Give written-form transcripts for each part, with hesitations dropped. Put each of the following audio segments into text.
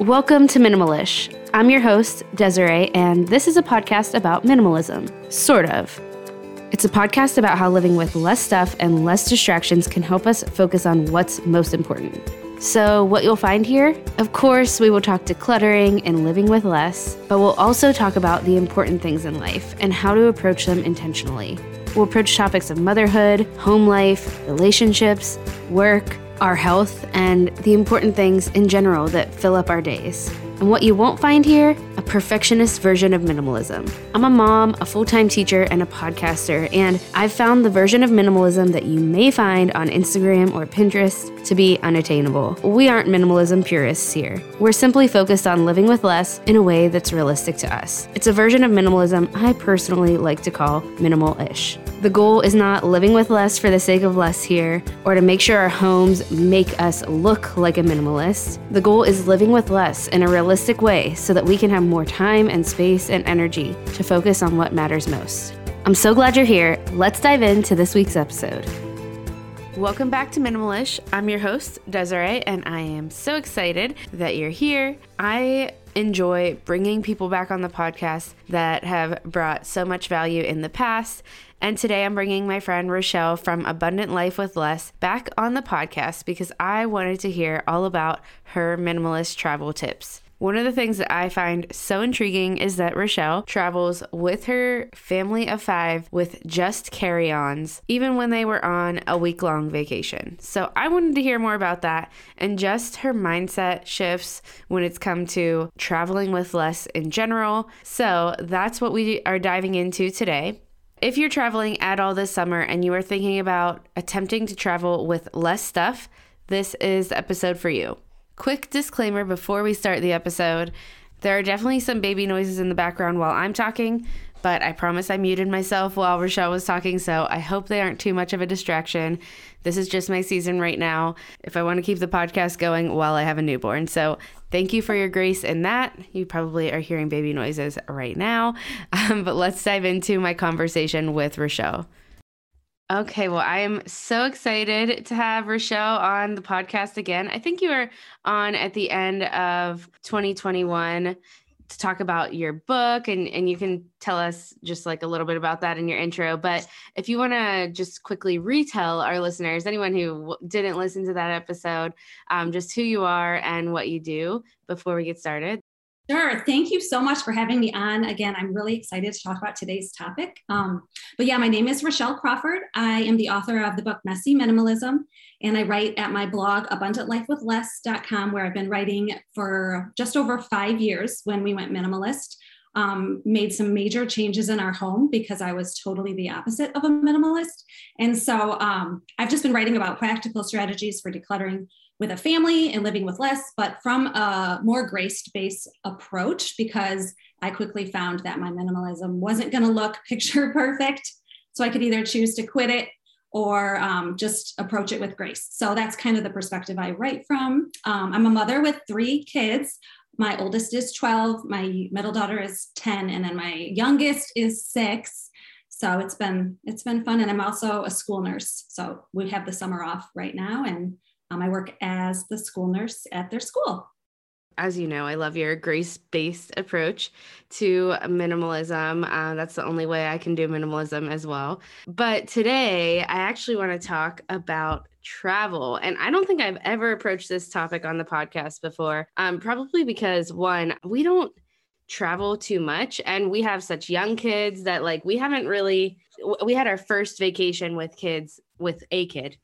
Welcome to Minimalish. I'm your host, Desirae, and this is a podcast about minimalism. Sort of. It's a podcast about how living with less stuff and less distractions can help us focus on what's most important. So what you'll find here? Of course, we will talk decluttering and living with less, but we'll also talk about the important things in life and how to approach them intentionally. We'll approach topics of motherhood, home life, relationships, work, our health, and the important things in general that fill up our days. And what you won't find here, a perfectionist version of minimalism. I'm a mom, a full-time teacher, and a podcaster, and I've found the version of minimalism that you may find on Instagram or Pinterest to be unattainable. We aren't minimalism purists here. We're simply focused on living with less in a way that's realistic to us. It's a version of minimalism I personally like to call minimal-ish. The goal is not living with less for the sake of less here, or to make sure our homes make us look like a minimalist. The goal is living with less in a realistic way so that we can have more time and space and energy to focus on what matters most. I'm so glad you're here. Let's dive into this week's episode. Welcome back to Minimalish. I'm your host, Desirae, and I am so excited that you're here. I enjoy bringing people back on the podcast that have brought so much value in the past. And today I'm bringing my friend Rachelle from Abundant Life with Less back on the podcast because I wanted to hear all about her minimalist travel tips. One of the things that I find so intriguing is that Rachelle travels with her family of five with just carry-ons, even when they were on a week-long vacation. So I wanted to hear more about that and just her mindset shifts when it's come to traveling with less in general. So that's what we are diving into today. If you're traveling at all this summer and you are thinking about attempting to travel with less stuff, this is the episode for you. Quick disclaimer before we start the episode, there are definitely some baby noises in the background while I'm talking, but I promise I muted myself while Rachelle was talking, so I hope they aren't too much of a distraction. This is just my season right now, if I want to keep the podcast going while I have a newborn. So thank you for your grace in that. You probably are hearing baby noises right now, but let's dive into my conversation with Rachelle. Okay, well, I am so excited to have Rachelle on the podcast again. I think you were on at the end of 2021 to talk about your book, and you can tell us just like a little bit about that in your intro. But if you want to just quickly retell our listeners, anyone who didn't listen to that episode, just who you are and what you do before we get started. Sure. Thank you so much for having me on. Again, I'm really excited to talk about today's topic. But yeah, my name is Rachelle Crawford. I am the author of the book Messy Minimalism, and I write at my blog, abundantlifewithless.com, where I've been writing for just over 5 years when we went minimalist. Made some major changes in our home because I was totally the opposite of a minimalist. And so I've just been writing about practical strategies for decluttering with a family and living with less, but from a more grace-based approach, because I quickly found that my minimalism wasn't going to look picture perfect. So I could either choose to quit it or just approach it with grace. So that's kind of the perspective I write from. I'm a mother with 3 kids. My oldest is 12, my middle daughter is 10, and then my youngest is 6. So it's been fun. And I'm also a school nurse. So we have the summer off right now, and I work as the school nurse at their school. As you know, I love your grace-based approach to minimalism. That's the only way I can do minimalism as well. But today, I actually want to talk about travel. And I don't think I've ever approached this topic on the podcast before, probably because, one, we don't travel too much, and we have such young kids that like we had our first vacation with kids with a kid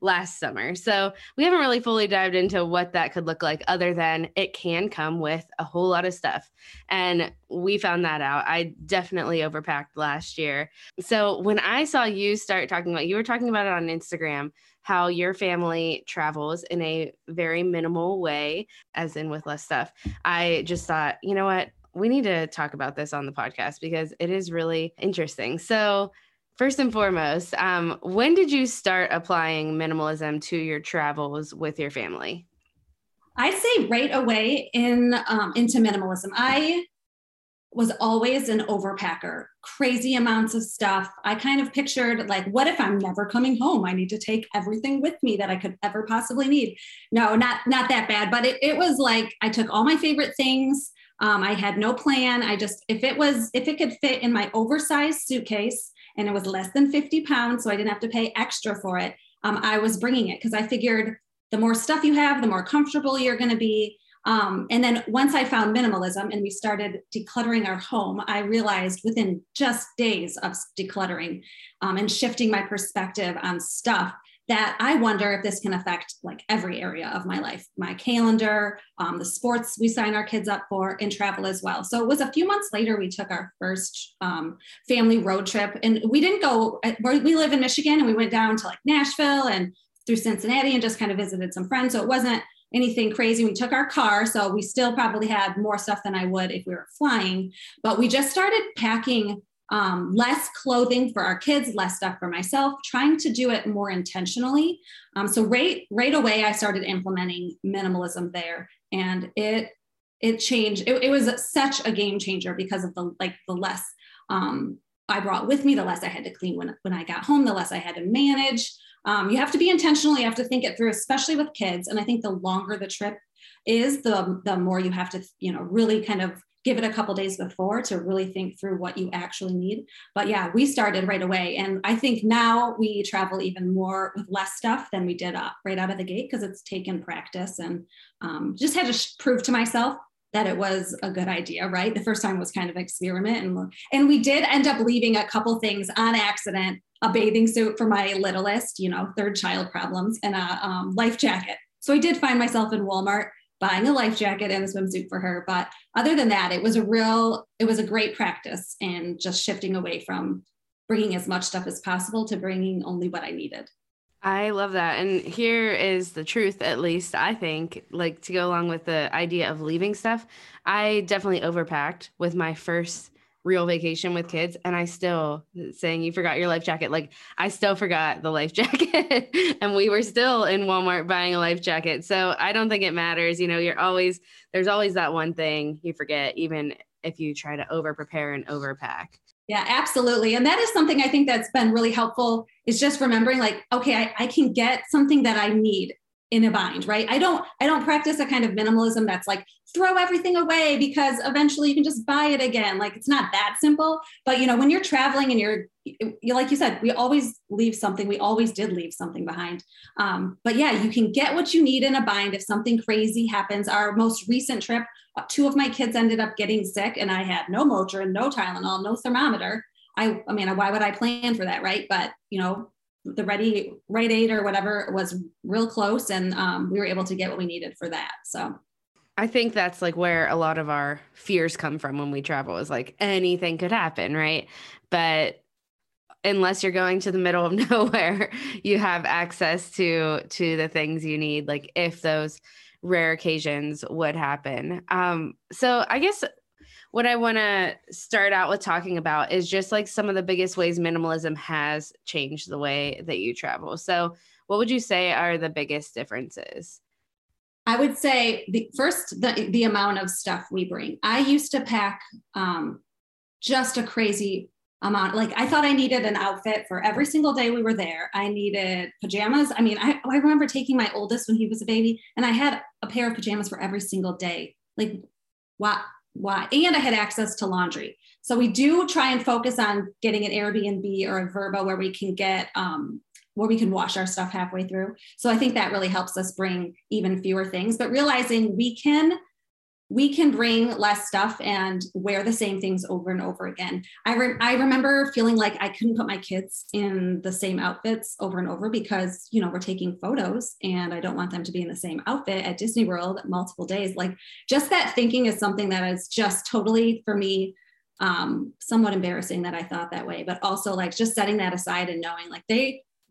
last summer, so we haven't really fully dived into what that could look like, other than it can come with a whole lot of stuff, and we found that out. I definitely overpacked last year. So when I saw you start talking about, you were talking about it on Instagram, how your family travels in a very minimal way, as in with less stuff, I just thought, you know what? We need to talk about this on the podcast because it is really interesting. So first and foremost, when did you start applying minimalism to your travels with your family? I'd say right away into minimalism. I was always an overpacker, crazy amounts of stuff. I kind of pictured like, what if I'm never coming home? I need to take everything with me that I could ever possibly need. No, not that bad, but it was like, I took all my favorite things. I had no plan. I just, if it could fit in my oversized suitcase and it was less than 50 pounds, so I didn't have to pay extra for it, I was bringing it because I figured the more stuff you have, the more comfortable you're going to be. And then once I found minimalism and we started decluttering our home, I realized within just days of decluttering and shifting my perspective on stuff that I wonder if this can affect like every area of my life, my calendar, the sports we sign our kids up for, and travel as well. So it was a few months later, we took our first family road trip, and we didn't go, we live in Michigan, and we went down to like Nashville and through Cincinnati and just kind of visited some friends. So it wasn't anything crazy. We took our car, so we still probably had more stuff than I would if we were flying, but we just started packing less clothing for our kids, less stuff for myself, trying to do it more intentionally. So right away, I started implementing minimalism there, and it changed. It was such a game changer because of the less I brought with me, the less I had to clean when I got home, the less I had to manage. You have to be intentional. You have to think it through, especially with kids. And I think the longer the trip is, the more you have to, really kind of give it a couple days before to really think through what you actually need. But yeah, we started right away. And I think now we travel even more with less stuff than we did right out of the gate, because it's taken practice, and just had to prove to myself that it was a good idea, right? The first time was kind of an experiment. And we did end up leaving a couple things on accident: a bathing suit for my littlest, third child problems, and a life jacket. So I did find myself in Walmart buying a life jacket and a swimsuit for her. But other than that, it was a great practice, and just shifting away from bringing as much stuff as possible to bringing only what I needed. I love that. And here is the truth, at least I think, like, to go along with the idea of leaving stuff. I definitely overpacked with my first real vacation with kids. And I still saying you forgot your life jacket. Like, I still forgot the life jacket and we were still in Walmart buying a life jacket. So I don't think it matters. There's always that one thing you forget, even if you try to over prepare and overpack. Yeah, absolutely. And that is something I think that's been really helpful, is just remembering like, okay, I can get something that I need in a bind, right? I don't practice a kind of minimalism that's like, throw everything away because eventually you can just buy it again. Like, it's not that simple, but when you're traveling and you're like you said, we always did leave something behind. But yeah, you can get what you need in a bind if something crazy happens. Our most recent trip, two of my kids ended up getting sick, and I had no Motrin, no Tylenol, no thermometer. I mean, why would I plan for that, right? But the Rite Aid or whatever was real close, and we were able to get what we needed for that. So I think that's like where a lot of our fears come from when we travel, is like anything could happen, right? But unless you're going to the middle of nowhere, you have access to the things you need, like if those rare occasions would happen. So I guess what I want to start out with talking about is just like some of the biggest ways minimalism has changed the way that you travel. So what would you say are the biggest differences? I would say the amount of stuff we bring. I used to pack just a crazy amount. Like, I thought I needed an outfit for every single day we were there. I needed pajamas. I mean, I remember taking my oldest when he was a baby, and I had a pair of pajamas for every single day. Like, why? And I had access to laundry. So we do try and focus on getting an Airbnb or a Vrbo where we can get, where we can wash our stuff halfway through. So I think that really helps us bring even fewer things, but realizing we can bring less stuff and wear the same things over and over again. I remember feeling like I couldn't put my kids in the same outfits over and over because, we're taking photos and I don't want them to be in the same outfit at Disney World multiple days. Like, just that thinking is something that is just totally, for me, somewhat embarrassing that I thought that way, but also like just setting that aside and knowing like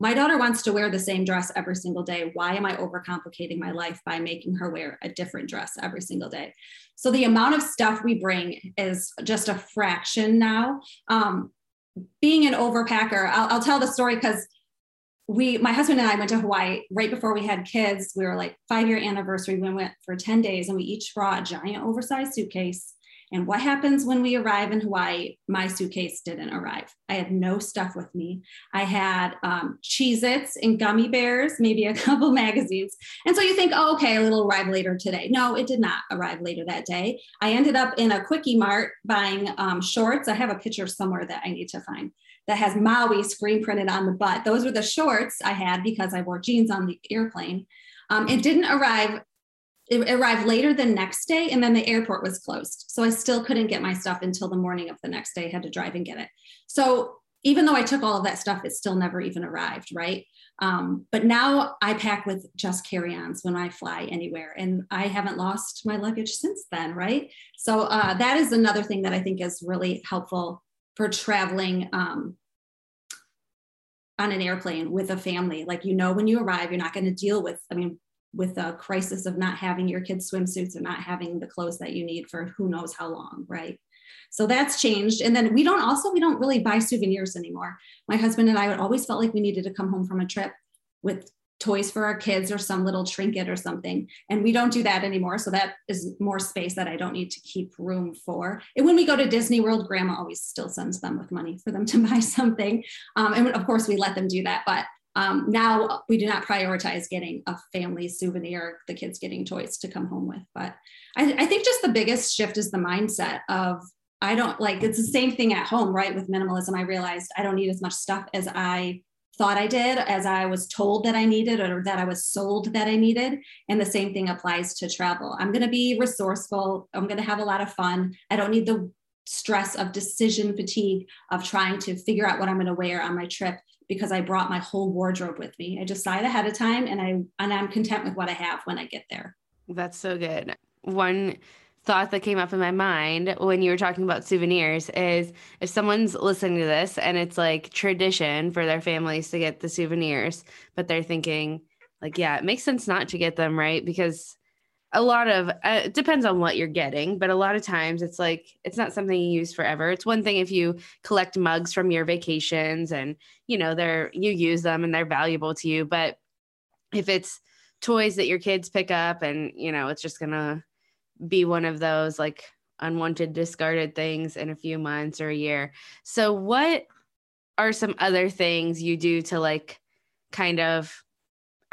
my daughter wants to wear the same dress every single day. Why am I overcomplicating my life by making her wear a different dress every single day? So the amount of stuff we bring is just a fraction now. Being an overpacker, I'll tell the story because my husband and I went to Hawaii right before we had kids. We were like 5-year anniversary. We went for 10 days and we each brought a giant oversized suitcase. And what happens when we arrive in Hawaii? My suitcase didn't arrive. I had no stuff with me. I had Cheez-Its and gummy bears, maybe a couple magazines. And so you think, oh, okay, it'll arrive later today. No, it did not arrive later that day. I ended up in a Quickie Mart buying shorts. I have a picture somewhere that I need to find that has Maui screen printed on the butt. Those were the shorts I had because I wore jeans on the airplane. It didn't arrive. It arrived later the next day, and then the airport was closed. So I still couldn't get my stuff until the morning of the next day. I had to drive and get it. So even though I took all of that stuff, it still never even arrived, right? But now I pack with just carry-ons when I fly anywhere, and I haven't lost my luggage since then, right? So that is another thing that I think is really helpful for traveling on an airplane with a family. Like, you know, when you arrive, you're not going to deal with, I mean, with a crisis of not having your kids' swimsuits and not having the clothes that you need for who knows how long, right? So that's changed. And then we don't really buy souvenirs anymore. My husband and I would always felt like we needed to come home from a trip with toys for our kids or some little trinket or something. And we don't do that anymore. So that is more space that I don't need to keep room for. And when we go to Disney World, grandma always still sends them with money for them to buy something. And of course we let them do that, but now we do not prioritize getting a family souvenir, the kids getting toys to come home with. But I think just the biggest shift is the mindset of, I don't like, it's the same thing at home, right? With minimalism, I realized I don't need as much stuff as I thought I did, as I was told that I needed, or that I was sold that I needed. And the same thing applies to travel. I'm going to be resourceful. I'm going to have a lot of fun. I don't need the stress of decision fatigue of trying to figure out what I'm going to wear on my trip, because I brought my whole wardrobe with me. I decide ahead of time, and I'm content with what I have when I get there. That's so good. One thought that came up in my mind when you were talking about souvenirs is, if someone's listening to this and it's like tradition for their families to get the souvenirs, but they're thinking like, yeah, it makes sense not to get them, right? Because a lot of, it depends on what you're getting, but a lot of times it's like, it's not something you use forever. It's one thing if you collect mugs from your vacations and, you know, you use them and they're valuable to you. But if it's toys that your kids pick up and, you know, it's just going to be one of those like unwanted, discarded things in a few months or a year. So what are some other things you do to like kind of,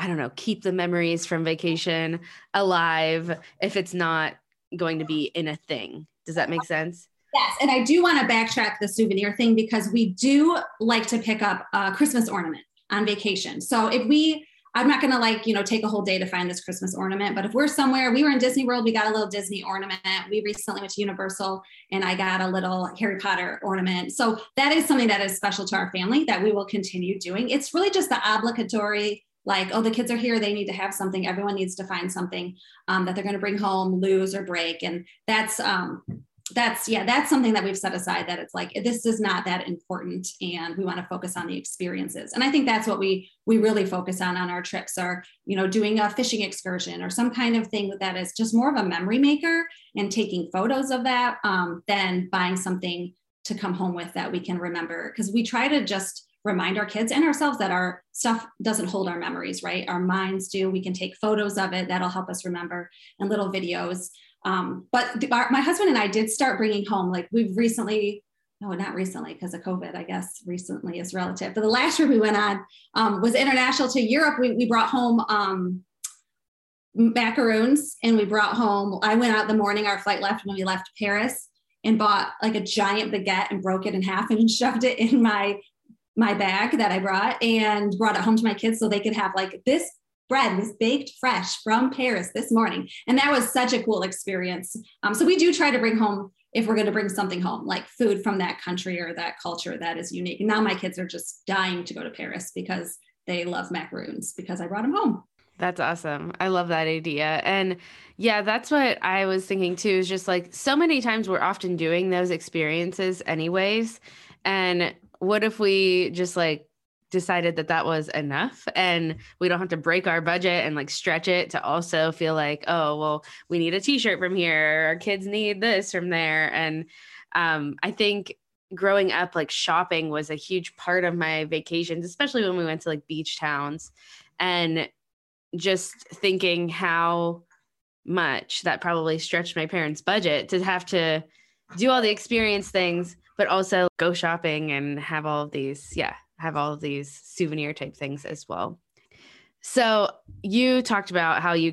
I don't know, keep the memories from vacation alive if it's not going to be in a thing? Does that make sense? Yes. And I do want to backtrack the souvenir thing, because we do like to pick up a Christmas ornament on vacation. So if I'm not going to like, you know, take a whole day to find this Christmas ornament, but if we're somewhere, we were in Disney World, we got a little Disney ornament. We recently went to Universal and I got a little Harry Potter ornament. So that is something that is special to our family that we will continue doing. It's really just the obligatory, like, oh, the kids are here, they need to have something. Everyone needs to find something that they're going to bring home, lose or break. And that's something that we've set aside, that it's like, this is not that important, and we want to focus on the experiences. And I think that's what we really focus on our trips, are, you know, doing a fishing excursion or some kind of thing that is just more of a memory maker, and taking photos of that than buying something to come home with that we can remember. Because we try to just remind our kids and ourselves that our stuff doesn't hold our memories, right? Our minds do. We can take photos of it. That'll help us remember, and little videos. My husband and I did start bringing home, like, we've recently, no, not recently because of COVID, I guess recently is relative, but the last trip we went on was international to Europe. We brought home macaroons, and we brought home, I went out the morning our flight left, when we left Paris, and bought like a giant baguette and broke it in half and shoved it in my bag that I brought, and brought it home to my kids so they could have like, this bread was baked fresh from Paris this morning. And that was such a cool experience. So we do try to bring home, if we're going to bring something home, like food from that country or that culture that is unique. And now my kids are just dying to go to Paris because they love macaroons, because I brought them home. That's awesome. I love that idea. And yeah, that's what I was thinking too, is just like, so many times we're often doing those experiences anyways. And what if we just like decided that that was enough, and we don't have to break our budget and like stretch it to also feel like, oh, well, we need a t-shirt from here, our kids need this from there. And I think growing up, like, shopping was a huge part of my vacations, especially when we went to like beach towns, and just thinking how much that probably stretched my parents' budget to have to do all the experience things, but also go shopping and have all of these, souvenir type things as well. So you talked about how you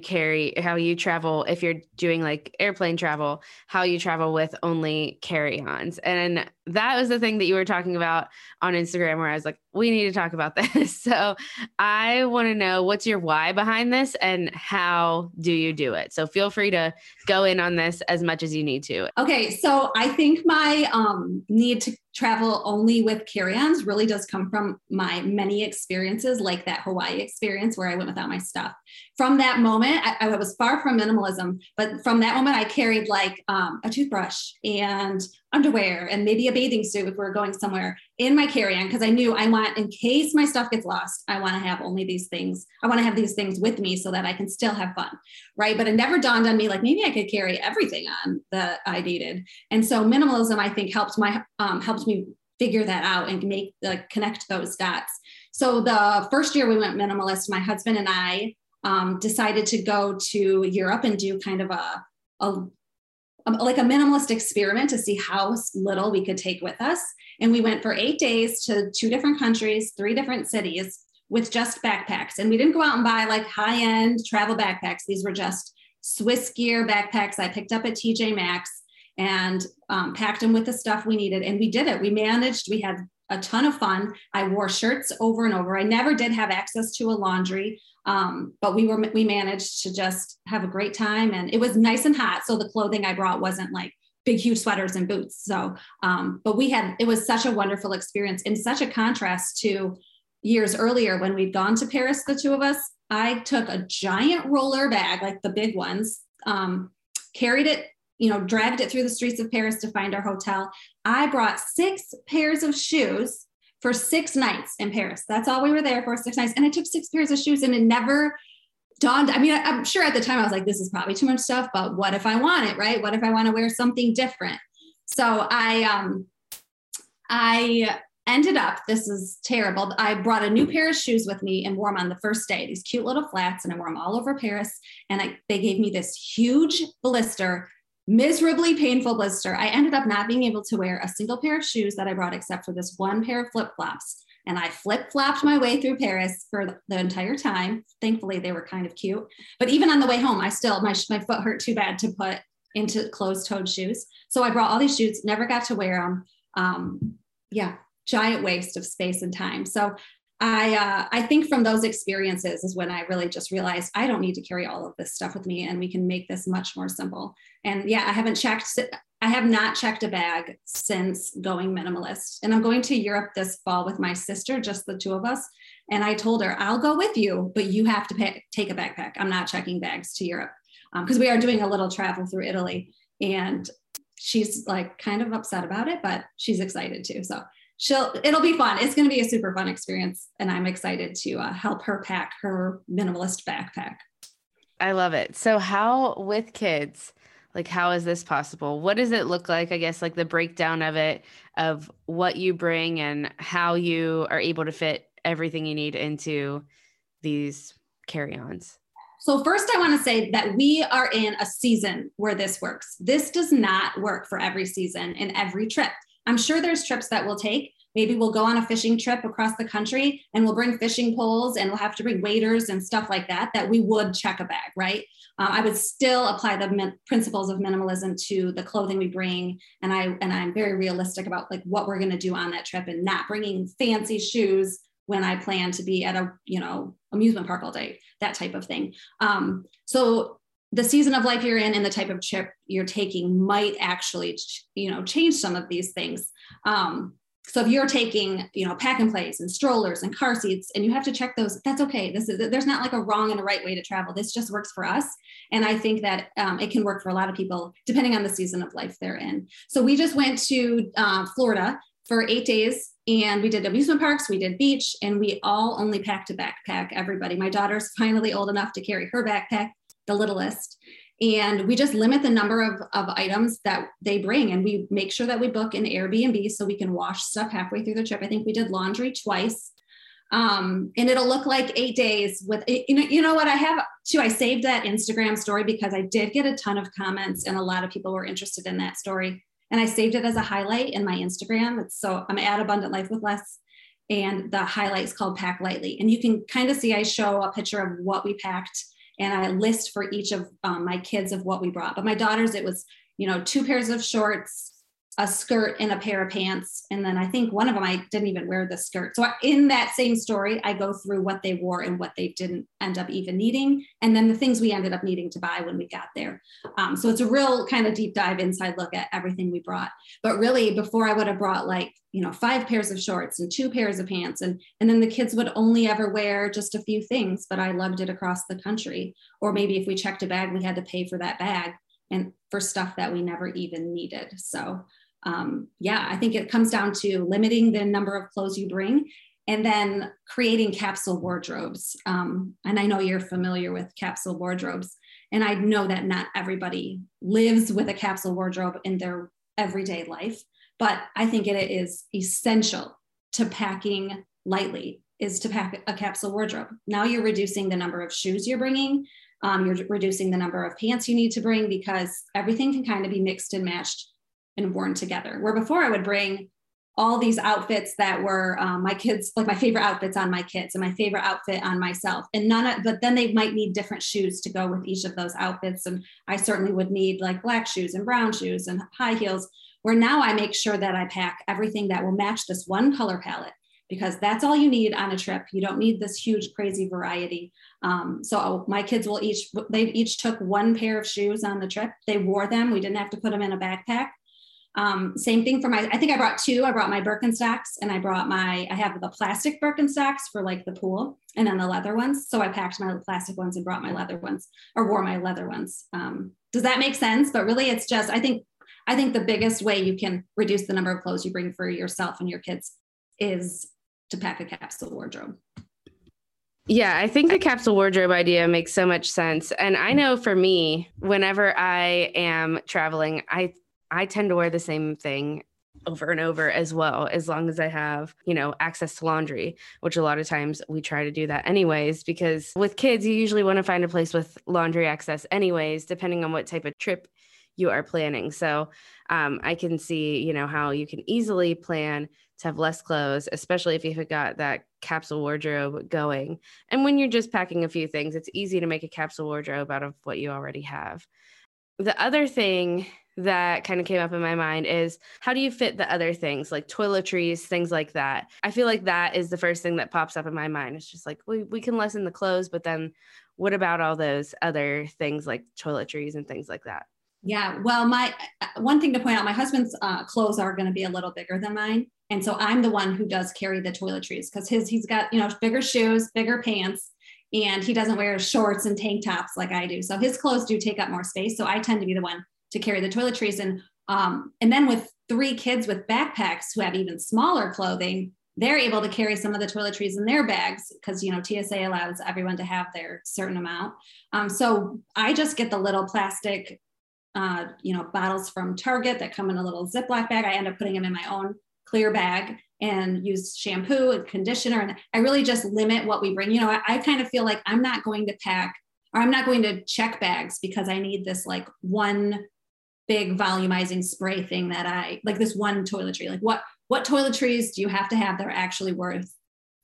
travel, if you're doing like airplane travel, how you travel with only carry-ons. And that was the thing that you were talking about on Instagram where I was like, we need to talk about this. So I want to know, what's your why behind this and how do you do it? So feel free to go in on this as much as you need to. Okay. So I think my need to travel only with carry-ons really does come from my many experiences, like that Hawaii experience where I went without my stuff. From that moment, I was far from minimalism, but from that moment I carried like a toothbrush and underwear and maybe a bathing suit if we're going somewhere in my carry-on, because I knew I want, in case my stuff gets lost, I want to have only these things. I want to have these things with me so that I can still have fun, right? But it never dawned on me, like maybe I could carry everything on that I needed. And so minimalism, I think, helped me figure that out and make connect those dots. So the first year we went minimalist, my husband and I decided to go to Europe and do kind of a minimalist experiment to see how little we could take with us. And we went for 8 days to 2 different countries, 3 different cities with just backpacks. And we didn't go out and buy like high-end travel backpacks. These were just Swiss gear backpacks I picked up at TJ Maxx and packed them with the stuff we needed. And we did it. We managed, we had a ton of fun. I wore shirts over and over. I never did have access to a laundry, but we managed to just have a great time, and it was nice and hot. So the clothing I brought wasn't like big, huge sweaters and boots. So, but it was such a wonderful experience, and such a contrast to years earlier when we'd gone to Paris, the two of us. I took a giant roller bag, like the big ones, carried it, dragged it through the streets of Paris to find our hotel. I brought 6 pairs of shoes for 6 nights in Paris. That's all we were there for, 6 nights. And I took 6 pairs of shoes, and it never dawned. I mean, I'm sure at the time I was like, this is probably too much stuff, but what if I want it, right? What if I want to wear something different? So I ended up, this is terrible, I brought a new pair of shoes with me and wore them on the first day, these cute little flats, and I wore them all over Paris. And they gave me this huge blister, miserably painful blister. I ended up not being able to wear a single pair of shoes that I brought except for this one pair of flip-flops. And I flip-flopped my way through Paris for the entire time. Thankfully, they were kind of cute. But even on the way home, I still, my foot hurt too bad to put into closed-toed shoes. So I brought all these shoes, never got to wear them. Giant waste of space and time. So I think from those experiences is when I really just realized I don't need to carry all of this stuff with me, and we can make this much more simple. And I have not checked a bag since going minimalist. And I'm going to Europe this fall with my sister, just the two of us. And I told her, I'll go with you, but you have to take a backpack. I'm not checking bags to Europe, because we are doing a little travel through Italy. And she's like kind of upset about it, but she's excited too. So it'll be fun. It's going to be a super fun experience. And I'm excited to help her pack her minimalist backpack. I love it. So how, with kids, like, how is this possible? What does it look like? I guess like the breakdown of it, of what you bring and how you are able to fit everything you need into these carry-ons. So first, I want to say that we are in a season where this works. This does not work for every season and every trip. I'm sure there's trips that we'll take. Maybe we'll go on a fishing trip across the country and we'll bring fishing poles and we'll have to bring waders and stuff like that we would check a bag, right? I would still apply the principles of minimalism to the clothing we bring. And I'm very realistic about like what we're going to do on that trip, and not bringing fancy shoes when I plan to be at a, amusement park all day, that type of thing. So the season of life you're in and the type of trip you're taking might actually, change some of these things. So if you're taking, pack and plays and strollers and car seats, and you have to check those, that's okay. There's not like a wrong and a right way to travel. This just works for us. And I think that it can work for a lot of people depending on the season of life they're in. So we just went to Florida for 8 days, and we did amusement parks, we did beach, and we all only packed a backpack, everybody. My daughter's finally old enough to carry her backpack, the littlest. And we just limit the number of items that they bring. And we make sure that we book an Airbnb so we can wash stuff halfway through the trip. I think we did laundry twice. And it'll look like 8 days with, what I have too, I saved that Instagram story because I did get a ton of comments and a lot of people were interested in that story. And I saved it as a highlight in my Instagram. So I'm at Abundant Life with Less. And the highlight is called Pack Lightly. And you can kind of see I show a picture of what we packed. And I list for each of my kids of what we brought. But my daughters, it was, 2 pairs of shorts, a skirt, and a pair of pants. And then I think one of them, I didn't even wear the skirt. So in that same story, I go through what they wore and what they didn't end up even needing. And then the things we ended up needing to buy when we got there. So it's a real kind of deep dive inside look at everything we brought. But really before I would have brought 5 pairs of shorts and 2 pairs of pants. And then the kids would only ever wear just a few things, but I lugged it across the country. Or maybe if we checked a bag, we had to pay for that bag and for stuff that we never even needed. So I think it comes down to limiting the number of clothes you bring and then creating capsule wardrobes. And I know you're familiar with capsule wardrobes, and I know that not everybody lives with a capsule wardrobe in their everyday life, but I think it is essential to packing lightly is to pack a capsule wardrobe. Now you're reducing the number of shoes you're bringing. You're reducing the number of pants you need to bring because everything can kind of be mixed and matched and worn together. Where before I would bring all these outfits that were my kids, like my favorite outfits on my kids and my favorite outfit on myself, and but then they might need different shoes to go with each of those outfits. And I certainly would need black shoes and brown shoes and high heels, where now I make sure that I pack everything that will match this one color palette, because that's all you need on a trip. You don't need this huge, crazy variety. So my kids they each took 1 pair of shoes on the trip. They wore them. We didn't have to put them in a backpack. Same thing for I think I brought 2. I brought my Birkenstocks and I have the plastic Birkenstocks for the pool and then the leather ones. So I packed my plastic ones and brought my leather ones or wore my leather ones. Does that make sense? But really it's just, I think the biggest way you can reduce the number of clothes you bring for yourself and your kids is to pack a capsule wardrobe. Yeah, I think the capsule wardrobe idea makes so much sense. And I know for me, whenever I am traveling, I tend to wear the same thing over and over as well, as long as I have, access to laundry, which a lot of times we try to do that anyways, because with kids, you usually want to find a place with laundry access anyways, depending on what type of trip you are planning. So I can see, how you can easily plan to have less clothes, especially if you've got that capsule wardrobe going. And when you're just packing a few things, it's easy to make a capsule wardrobe out of what you already have. The other thing that kind of came up in my mind is, how do you fit the other things like toiletries, things like that? I feel like that is the first thing that pops up in my mind. It's just we can lessen the clothes, but then what about all those other things like toiletries and things like that? Yeah. Well, my one thing to point out, my husband's clothes are going to be a little bigger than mine. And so I'm the one who does carry the toiletries because he's got, bigger shoes, bigger pants, and he doesn't wear shorts and tank tops like I do. So his clothes do take up more space. So I tend to be the one to carry the toiletries. And then with 3 kids with backpacks who have even smaller clothing, they're able to carry some of the toiletries in their bags because, TSA allows everyone to have their certain amount. So I just get the little plastic, bottles from Target that come in a little Ziploc bag. I end up putting them in my own clear bag and use shampoo and conditioner. And I really just limit what we bring. I kind of feel like I'm not going to pack, or I'm not going to check bags because I need this one big volumizing spray thing that this one toiletry, what toiletries do you have to have that are actually worth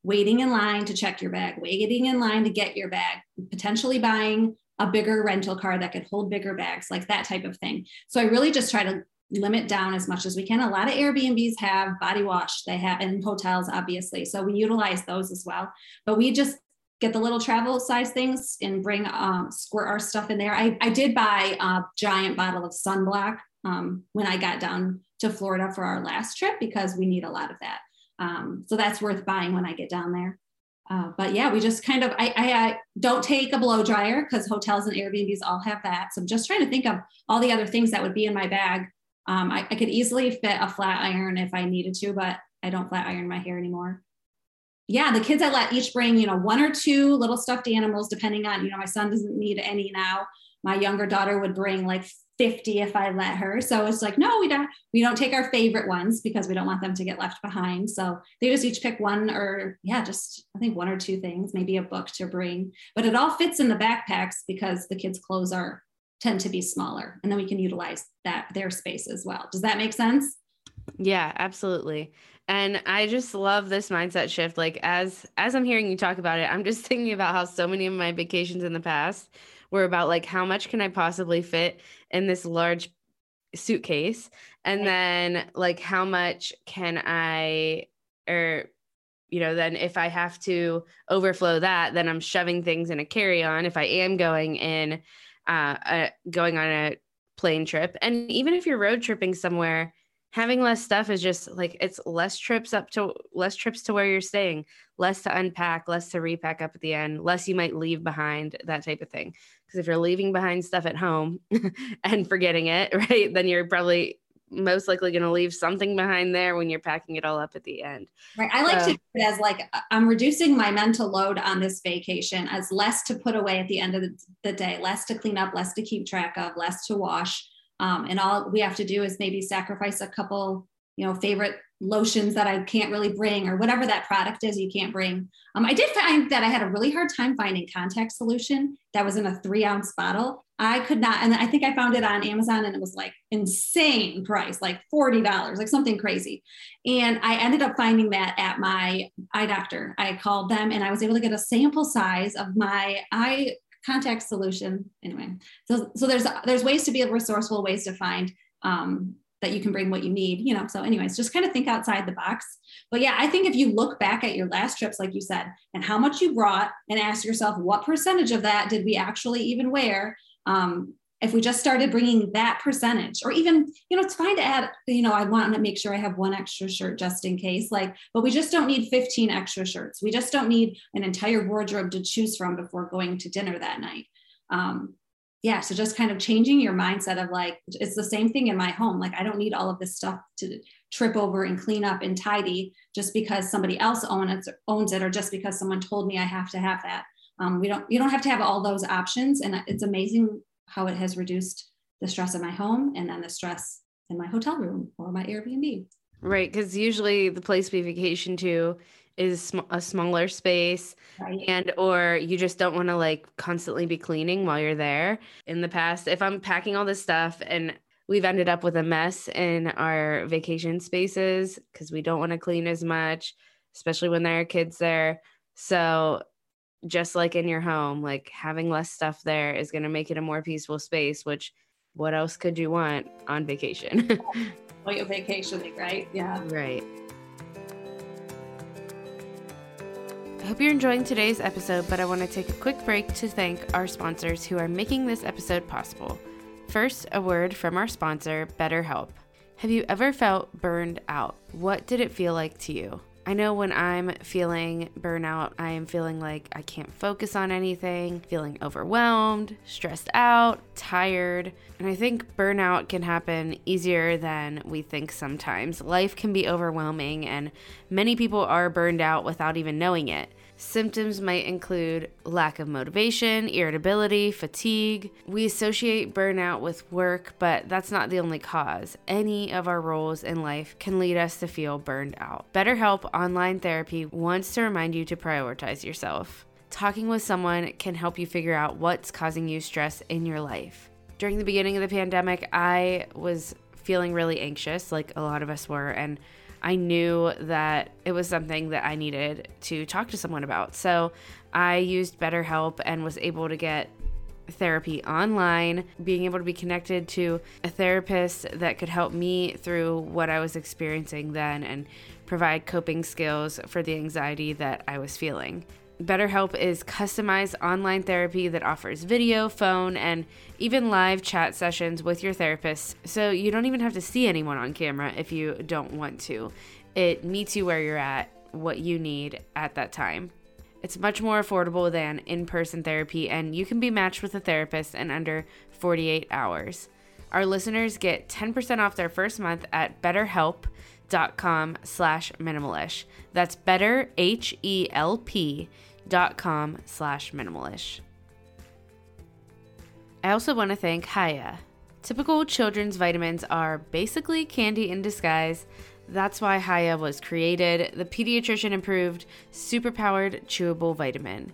waiting in line to check your bag, waiting in line to get your bag, potentially buying a bigger rental car that could hold bigger bags, that type of thing. So I really just try to limit down as much as we can. A lot of Airbnbs have body wash, they have, and hotels, obviously. So we utilize those as well, but we just get the little travel size things and bring, squirt our stuff in there. I did buy a giant bottle of sunblock, when I got down to Florida for our last trip, because we need a lot of that. So that's worth buying when I get down there. But yeah, we just kind of, I don't take a blow dryer because hotels and Airbnbs all have that. So I'm just trying to think of all the other things that would be in my bag. I could easily fit a flat iron if I needed to, but I don't flat iron my hair anymore. Yeah. The kids, I let each bring, 1 or 2 little stuffed animals, depending on, my son doesn't need any now. My younger daughter would bring 50 if I let her. So it's no, we don't take our favorite ones because we don't want them to get left behind. So they just each pick one I think 1 or 2 things, maybe a book to bring, but it all fits in the backpacks because the kids' clothes are tend to be smaller, and then we can utilize their space as well. Does that make sense? Yeah, absolutely. And I just love this mindset shift. Like as I'm hearing you talk about it, I'm just thinking about how so many of my vacations in the past were about like, how much can I possibly fit in this large suitcase? And then like, how much can I, or, you know, then if I have to overflow that, then I'm shoving things in a carry-on. If I am going in, going on a plane trip. And even if you're road tripping somewhere, having less stuff is just like, it's less trips to where you're staying, less to unpack, less to repack up at the end, less you might leave behind, that type of thing. Because if you're leaving behind stuff at home and forgetting it, right, then you're probably most likely going to leave something behind there when you're packing it all up at the end. Right. I like to do it as like, I'm reducing my mental load on this vacation as less to put away at the end of the day, less to clean up, less to keep track of, less to wash. And all we have to do is maybe sacrifice a couple, you know, favorite lotions that I can't really bring, or whatever that product is you can't bring. I did find that I had a really hard time finding contact solution that was in a 3-ounce bottle. I could not. And I think I found it on Amazon, and it was like insane price, like $40, like something crazy. And I ended up finding that at my eye doctor. I called them and I was able to get a sample size of my eye contact solution. Anyway, so there's ways to be resourceful, ways to find that you can bring what you need, you know? So anyways, just kind of think outside the box. But yeah, I think if you look back at your last trips, like you said, and how much you brought, and ask yourself, what percentage of that did we actually even wear? If we just started bringing that percentage, or even, you know, it's fine to add, you know, I want to make sure I have one extra shirt just in case, like, but we just don't need 15 extra shirts. We just don't need an entire wardrobe to choose from before going to dinner that night. Yeah. So just kind of changing your mindset of like, it's the same thing in my home. Like, I don't need all of this stuff to trip over and clean up and tidy just because somebody else owns it, or just because someone told me I have to have that. You don't have to have all those options. And it's amazing how it has reduced the stress in my home, and then the stress in my hotel room or my Airbnb. Right. Because usually the place we vacation to is a smaller space, right? And, or you just don't want to like constantly be cleaning while you're there. In the past, if I'm packing all this stuff, and we've ended up with a mess in our vacation spaces because we don't want to clean as much, especially when there are kids there. So just like in your home, like having less stuff there is going to make it a more peaceful space, which what else could you want on vacation? Well, you're vacationing, right? Yeah. Right. I hope you're enjoying today's episode, but I want to take a quick break to thank our sponsors who are making this episode possible. First, a word from our sponsor, BetterHelp. Have you ever felt burned out? What did it feel like to you? I know when I'm feeling burnout, I am feeling like I can't focus on anything, feeling overwhelmed, stressed out, tired. And I think burnout can happen easier than we think sometimes. Life can be overwhelming, and many people are burned out without even knowing it. Symptoms might include lack of motivation, irritability, fatigue. We associate burnout with work, but that's not the only cause. Any of our roles in life can lead us to feel burned out. BetterHelp Online Therapy wants to remind you to prioritize yourself. Talking with someone can help you figure out what's causing you stress in your life. During the beginning of the pandemic, I was feeling really anxious, like a lot of us were, and I knew that it was something that I needed to talk to someone about. So I used BetterHelp and was able to get therapy online, being able to be connected to a therapist that could help me through what I was experiencing then and provide coping skills for the anxiety that I was feeling. BetterHelp is customized online therapy that offers video, phone, and even live chat sessions with your therapist, so you don't even have to see anyone on camera if you don't want to. It meets you where you're at, what you need at that time. It's much more affordable than in-person therapy, and you can be matched with a therapist in under 48 hours. Our listeners get 10% off their first month at BetterHelp.com/minimalish. That's BetterHelp.com/minimalish. I also want to thank Hiya. Typical children's vitamins are basically candy in disguise. That's why Hiya was created, the pediatrician approved, superpowered chewable vitamin.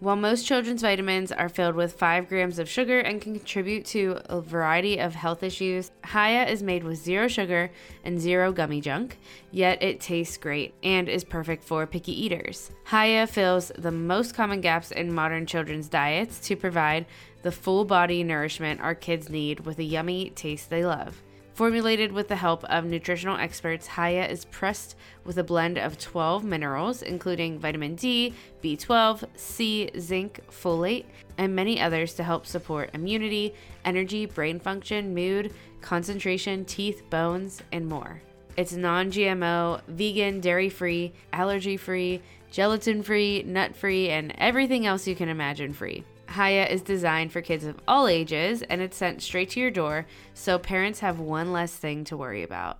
While most children's vitamins are filled with 5 grams of sugar and can contribute to a variety of health issues, Hiya is made with 0 sugar and 0 gummy junk, yet it tastes great and is perfect for picky eaters. Hiya fills the most common gaps in modern children's diets to provide the full body nourishment our kids need with a yummy taste they love. Formulated with the help of nutritional experts, Hiya is pressed with a blend of 12 minerals, including vitamin D, B12, C, zinc, folate, and many others to help support immunity, energy, brain function, mood, concentration, teeth, bones, and more. It's non-GMO, vegan, dairy-free, allergy-free, gelatin-free, nut-free, and everything else you can imagine free. Hiya is designed for kids of all ages, and it's sent straight to your door, so parents have one less thing to worry about.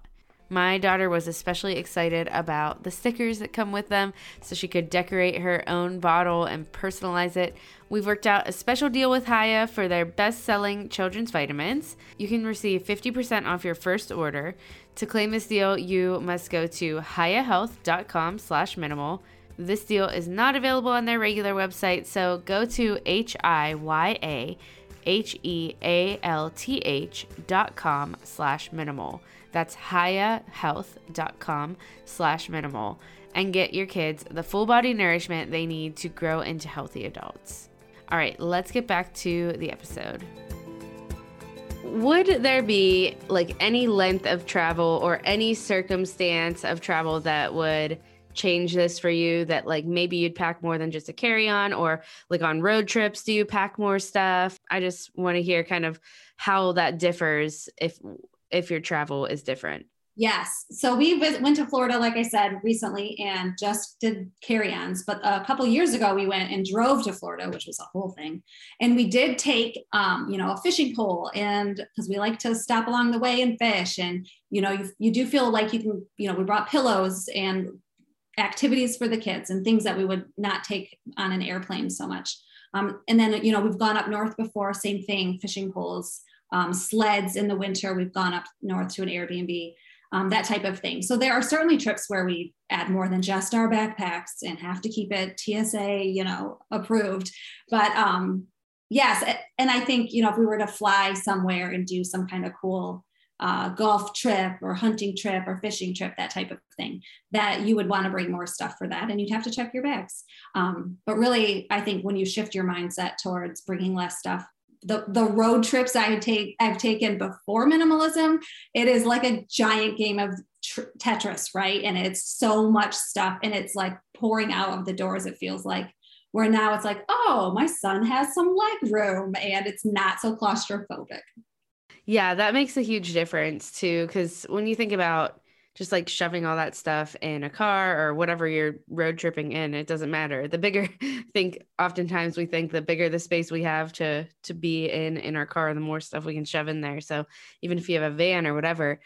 My daughter was especially excited about the stickers that come with them, so she could decorate her own bottle and personalize it. We've worked out a special deal with Hiya for their best-selling children's vitamins. You can receive 50% off your first order. To claim this deal, you must go to HiyaHealth.com/minimal. This deal is not available on their regular website, so go to HiyaHealth.com/minimal. That's HiyaHealth.com/minimal, and get your kids the full body nourishment they need to grow into healthy adults. All right, let's get back to the episode. Would there be like any length of travel or any circumstance of travel that would change this for you, that like maybe you'd pack more than just a carry-on, or like on road trips, do you pack more stuff? I just want to hear kind of how that differs if your travel is different. Yes. So we went to Florida, like I said, recently and just did carry-ons. But a couple of years ago, we went and drove to Florida, which was a whole thing. And we did take, a fishing pole, and because we like to stop along the way and fish. And, you do feel like you can, we brought pillows and activities for the kids and things that we would not take on an airplane so much. And then, we've gone up north before, same thing, fishing poles, sleds in the winter, we've gone up north to an Airbnb, that type of thing. So there are certainly trips where we add more than just our backpacks and have to keep it TSA, approved. But yes. And I think, if we were to fly somewhere and do some kind of cool golf trip or hunting trip or fishing trip, that type of thing, that you would want to bring more stuff for that. And you'd have to check your bags. But really, I think when you shift your mindset towards bringing less stuff, the road trips I've taken before minimalism, it is like a giant game of Tetris, right? And it's so much stuff. And it's like pouring out of the doors, it feels like. Where now it's like, oh, my son has some leg room and it's not so claustrophobic. Yeah, that makes a huge difference too, because when you think about just like shoving all that stuff in a car or whatever you're road tripping in, it doesn't matter. The bigger, I think oftentimes we think the bigger the space we have to be in our car, the more stuff we can shove in there. So even if you have a van or whatever,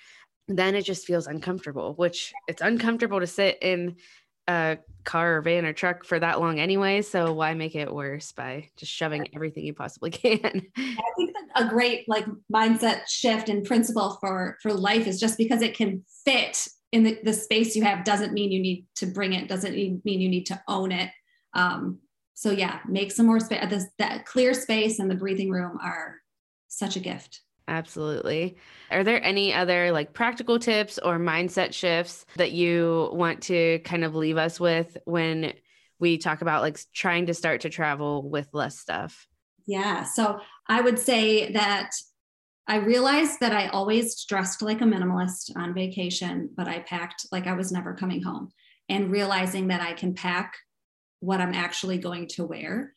then it just feels uncomfortable, which it's uncomfortable to sit in a car or van or truck for that long anyway. So why make it worse by just shoving everything you possibly can? I think that a great like mindset shift and principle for life is just because it can fit in the space you have doesn't mean you need to bring it, doesn't mean you need to own it. So yeah, make some more space. That clear space and the breathing room are such a gift. Absolutely. Are there any other like practical tips or mindset shifts that you want to kind of leave us with when we talk about like trying to start to travel with less stuff? Yeah. So I would say that I realized that I always dressed like a minimalist on vacation, but I packed like I was never coming home, and realizing that I can pack what I'm actually going to wear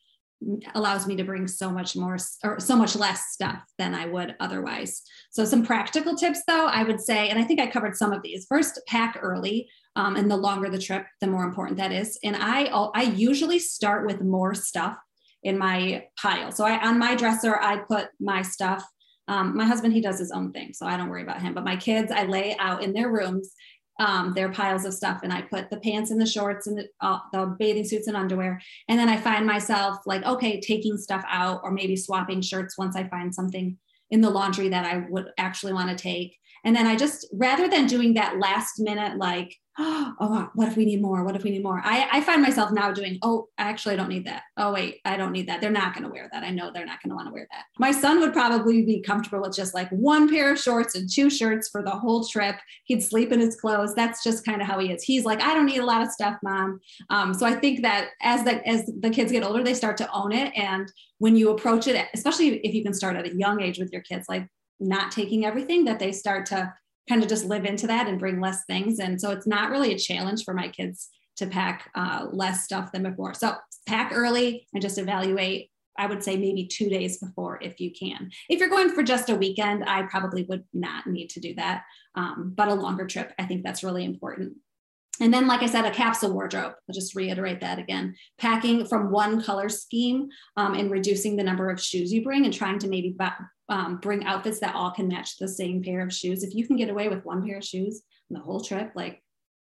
allows me to bring so much more or so much less stuff than I would otherwise. So some practical tips though, I would say, and I think I covered some of these. First, pack early. And the longer the trip, the more important that is. And I usually start with more stuff in my pile. So on my dresser, I put my stuff. My husband, he does his own thing, so I don't worry about him, but my kids, I lay out in their rooms, their piles of stuff. And I put the pants and the shorts and the bathing suits and underwear. And then I find myself like, okay, taking stuff out or maybe swapping shirts once I find something in the laundry that I would actually want to take. And then I just, rather than doing that last minute, like, oh, what if we need more? What if we need more? I find myself now doing, oh, actually, I don't need that. Oh, wait, I don't need that. They're not going to wear that. I know they're not going to want to wear that. My son would probably be comfortable with just like one pair of shorts and two shirts for the whole trip. He'd sleep in his clothes. That's just kind of how he is. He's like, I don't need a lot of stuff, Mom. So I think that as the kids get older, they start to own it. And when you approach it, especially if you can start at a young age with your kids, like not taking everything, that they start to kind of just live into that and bring less things. And so it's not really a challenge for my kids to pack less stuff than before. So pack early and just evaluate. I would say maybe 2 days before if you can. If you're going for just a weekend, I probably would not need to do that. But a longer trip, I think that's really important. And then, like I said, a capsule wardrobe. I'll just reiterate that again. Packing from one color scheme and reducing the number of shoes you bring and trying to maybe bring outfits that all can match the same pair of shoes. If you can get away with one pair of shoes on the whole trip, like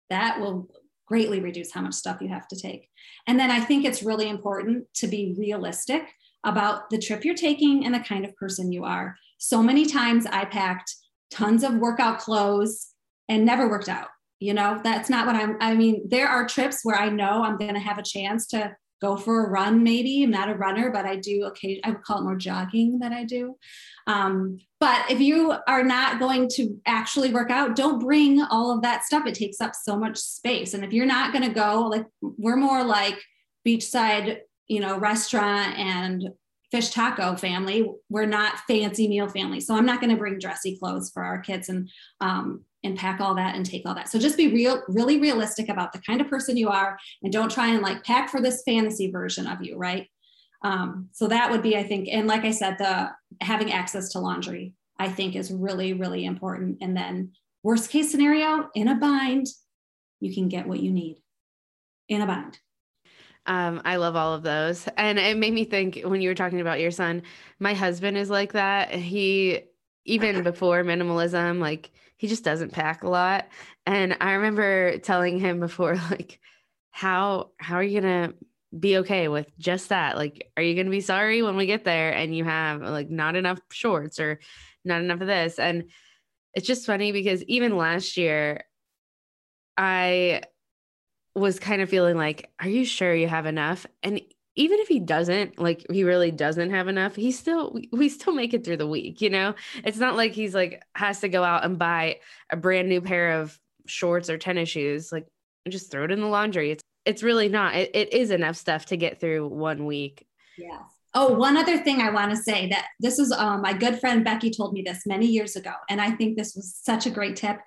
that will greatly reduce how much stuff you have to take. And then I think it's really important to be realistic about the trip you're taking and the kind of person you are. So many times I packed tons of workout clothes and never worked out. You know, that's not what I mean, there are trips where I know I'm going to have a chance to go for a run. Maybe I'm not a runner, but I do. Okay. I would call it more jogging than I do. But if you are not going to actually work out, don't bring all of that stuff. It takes up so much space. And if you're not going to go, like we're more like beachside, you know, restaurant and fish taco family. We're not fancy meal family. So I'm not going to bring dressy clothes for our kids and pack all that and take all that. So just be really realistic about the kind of person you are, and don't try and like pack for this fantasy version of you, right? So that would be, I think, and like I said, the having access to laundry, I think is really, really important. And then worst case scenario, in a bind, you can get what you need in a bind. I love all of those. And it made me think when you were talking about your son, my husband is like that. He, even before minimalism, like he just doesn't pack a lot. And I remember telling him before, like, how are you going to be okay with just that? Like, are you going to be sorry when we get there and you have like not enough shorts or not enough of this? And it's just funny because even last year I was kind of feeling like, are you sure you have enough? And even if he doesn't, like he really doesn't have enough, he still, we still make it through the week. You know, it's not like he's like, has to go out and buy a brand new pair of shorts or tennis shoes. Like just throw it in the laundry. It's really not, it is enough stuff to get through 1 week. Yeah. Oh, one other thing I want to say that this is my good friend, Becky told me this many years ago. And I think this was such a great tip.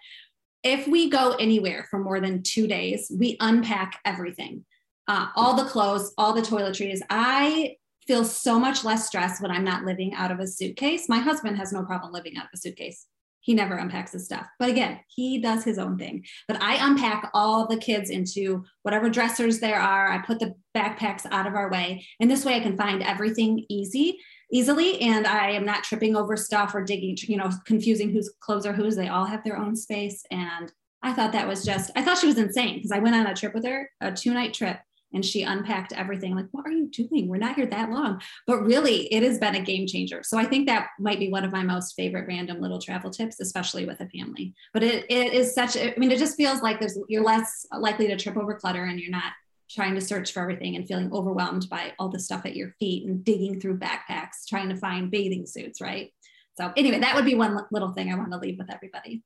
If we go anywhere for more than 2 days, we unpack everything. All the clothes, all the toiletries. I feel so much less stressed when I'm not living out of a suitcase. My husband has no problem living out of a suitcase. He never unpacks his stuff. But again, he does his own thing. But I unpack all the kids into whatever dressers there are. I put the backpacks out of our way. And this way I can find everything easily. And I am not tripping over stuff or digging, you know, confusing whose clothes are whose. They all have their own space. And I thought that was just, I thought she was insane because I went on a trip with her, a 2-night trip. And she unpacked everything. Like, what are you doing? We're not here that long. But really, it has been a game changer. So I think that might be one of my most favorite random little travel tips, especially with a family. But it is such, I mean, it just feels like you're less likely to trip over clutter, and you're not trying to search for everything and feeling overwhelmed by all the stuff at your feet and digging through backpacks, trying to find bathing suits, right? So anyway, that would be one little thing I want to leave with everybody.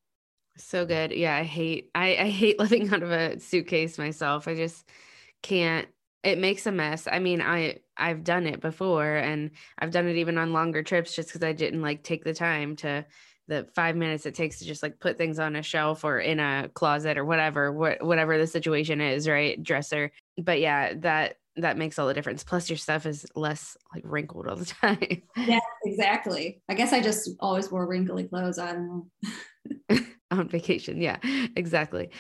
So good. Yeah, I hate living out of a suitcase myself. I just can't, it makes a mess. I mean, I've done it before, and I've done it even on longer trips just because I didn't like take the time to the 5 minutes it takes to just like put things on a shelf or in a closet or whatever, whatever the situation is, right? Dresser. But yeah, that makes all the difference. Plus your stuff is less like wrinkled all the time. Yeah, exactly. I guess I just always wore wrinkly clothes. I don't know. On vacation. Yeah, exactly.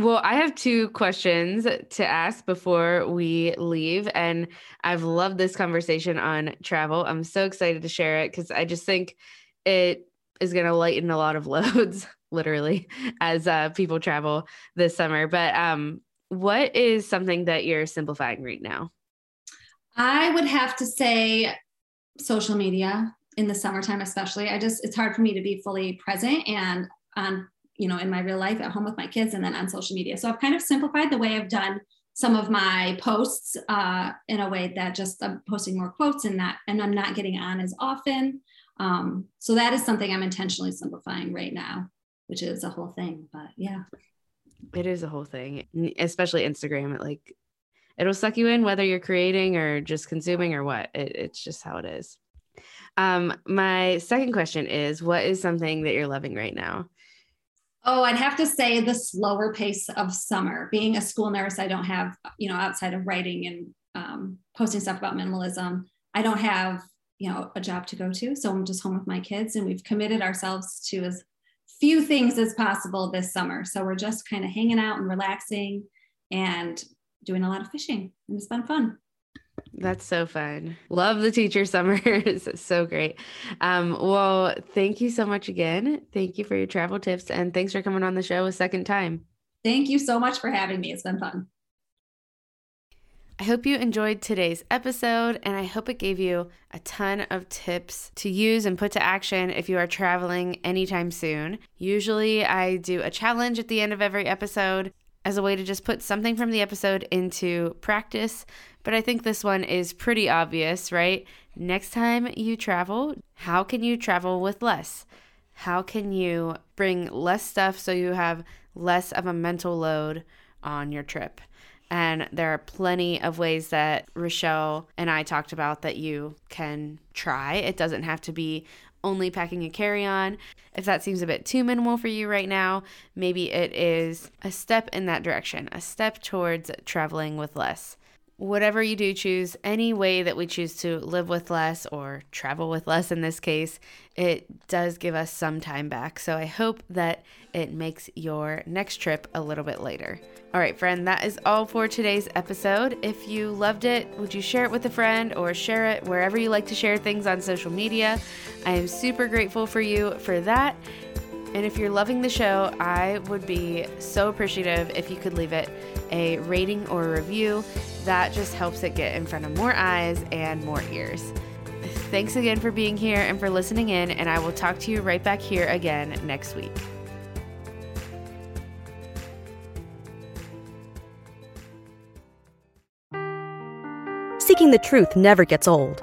Well, I have 2 questions to ask before we leave, and I've loved this conversation on travel. I'm so excited to share it because I just think it is going to lighten a lot of loads, literally, as people travel this summer. But what is something that you're simplifying right now? I would have to say social media in the summertime, especially. It's hard for me to be fully present and on you know, in my real life at home with my kids and then on social media. So I've kind of simplified the way I've done some of my posts in a way that just I'm posting more quotes and that, and I'm not getting on as often. So that is something I'm intentionally simplifying right now, which is a whole thing, but yeah. It is a whole thing, especially Instagram. It like, it'll suck you in whether you're creating or just consuming or what. It's just how it is. My second question is, what is something that you're loving right now? Oh, I'd have to say the slower pace of summer. Being a school nurse, I don't have, you know, outside of writing and posting stuff about minimalism, I don't have, you know, a job to go to. So I'm just home with my kids, and we've committed ourselves to as few things as possible this summer. So we're just kind of hanging out and relaxing and doing a lot of fishing, and it's been fun. That's so fun. Love the teacher summers. It's so great. Well, thank you so much again. Thank you for your travel tips, and thanks for coming on the show a second time. Thank you so much for having me. It's been fun. I hope you enjoyed today's episode, and I hope it gave you a ton of tips to use and put to action if you are traveling anytime soon. Usually I do a challenge at the end of every episode as a way to just put something from the episode into practice, but I think this one is pretty obvious, right? Next time you travel, how can you travel with less? How can you bring less stuff so you have less of a mental load on your trip? And there are plenty of ways that Rachelle and I talked about that you can try. It doesn't have to be only packing a carry-on. If that seems a bit too minimal for you right now, maybe it is a step in that direction, a step towards traveling with less. Whatever you do choose, any way that we choose to live with less or travel with less in this case, it does give us some time back. So I hope that it makes your next trip a little bit lighter. All right, friend, that is all for today's episode. If you loved it, would you share it with a friend or share it wherever you like to share things on social media? I am super grateful for you for that. And if you're loving the show, I would be so appreciative if you could leave it a rating or a review. That just helps it get in front of more eyes and more ears. Thanks again for being here and for listening in, and I will talk to you right back here again next week. Seeking the truth never gets old.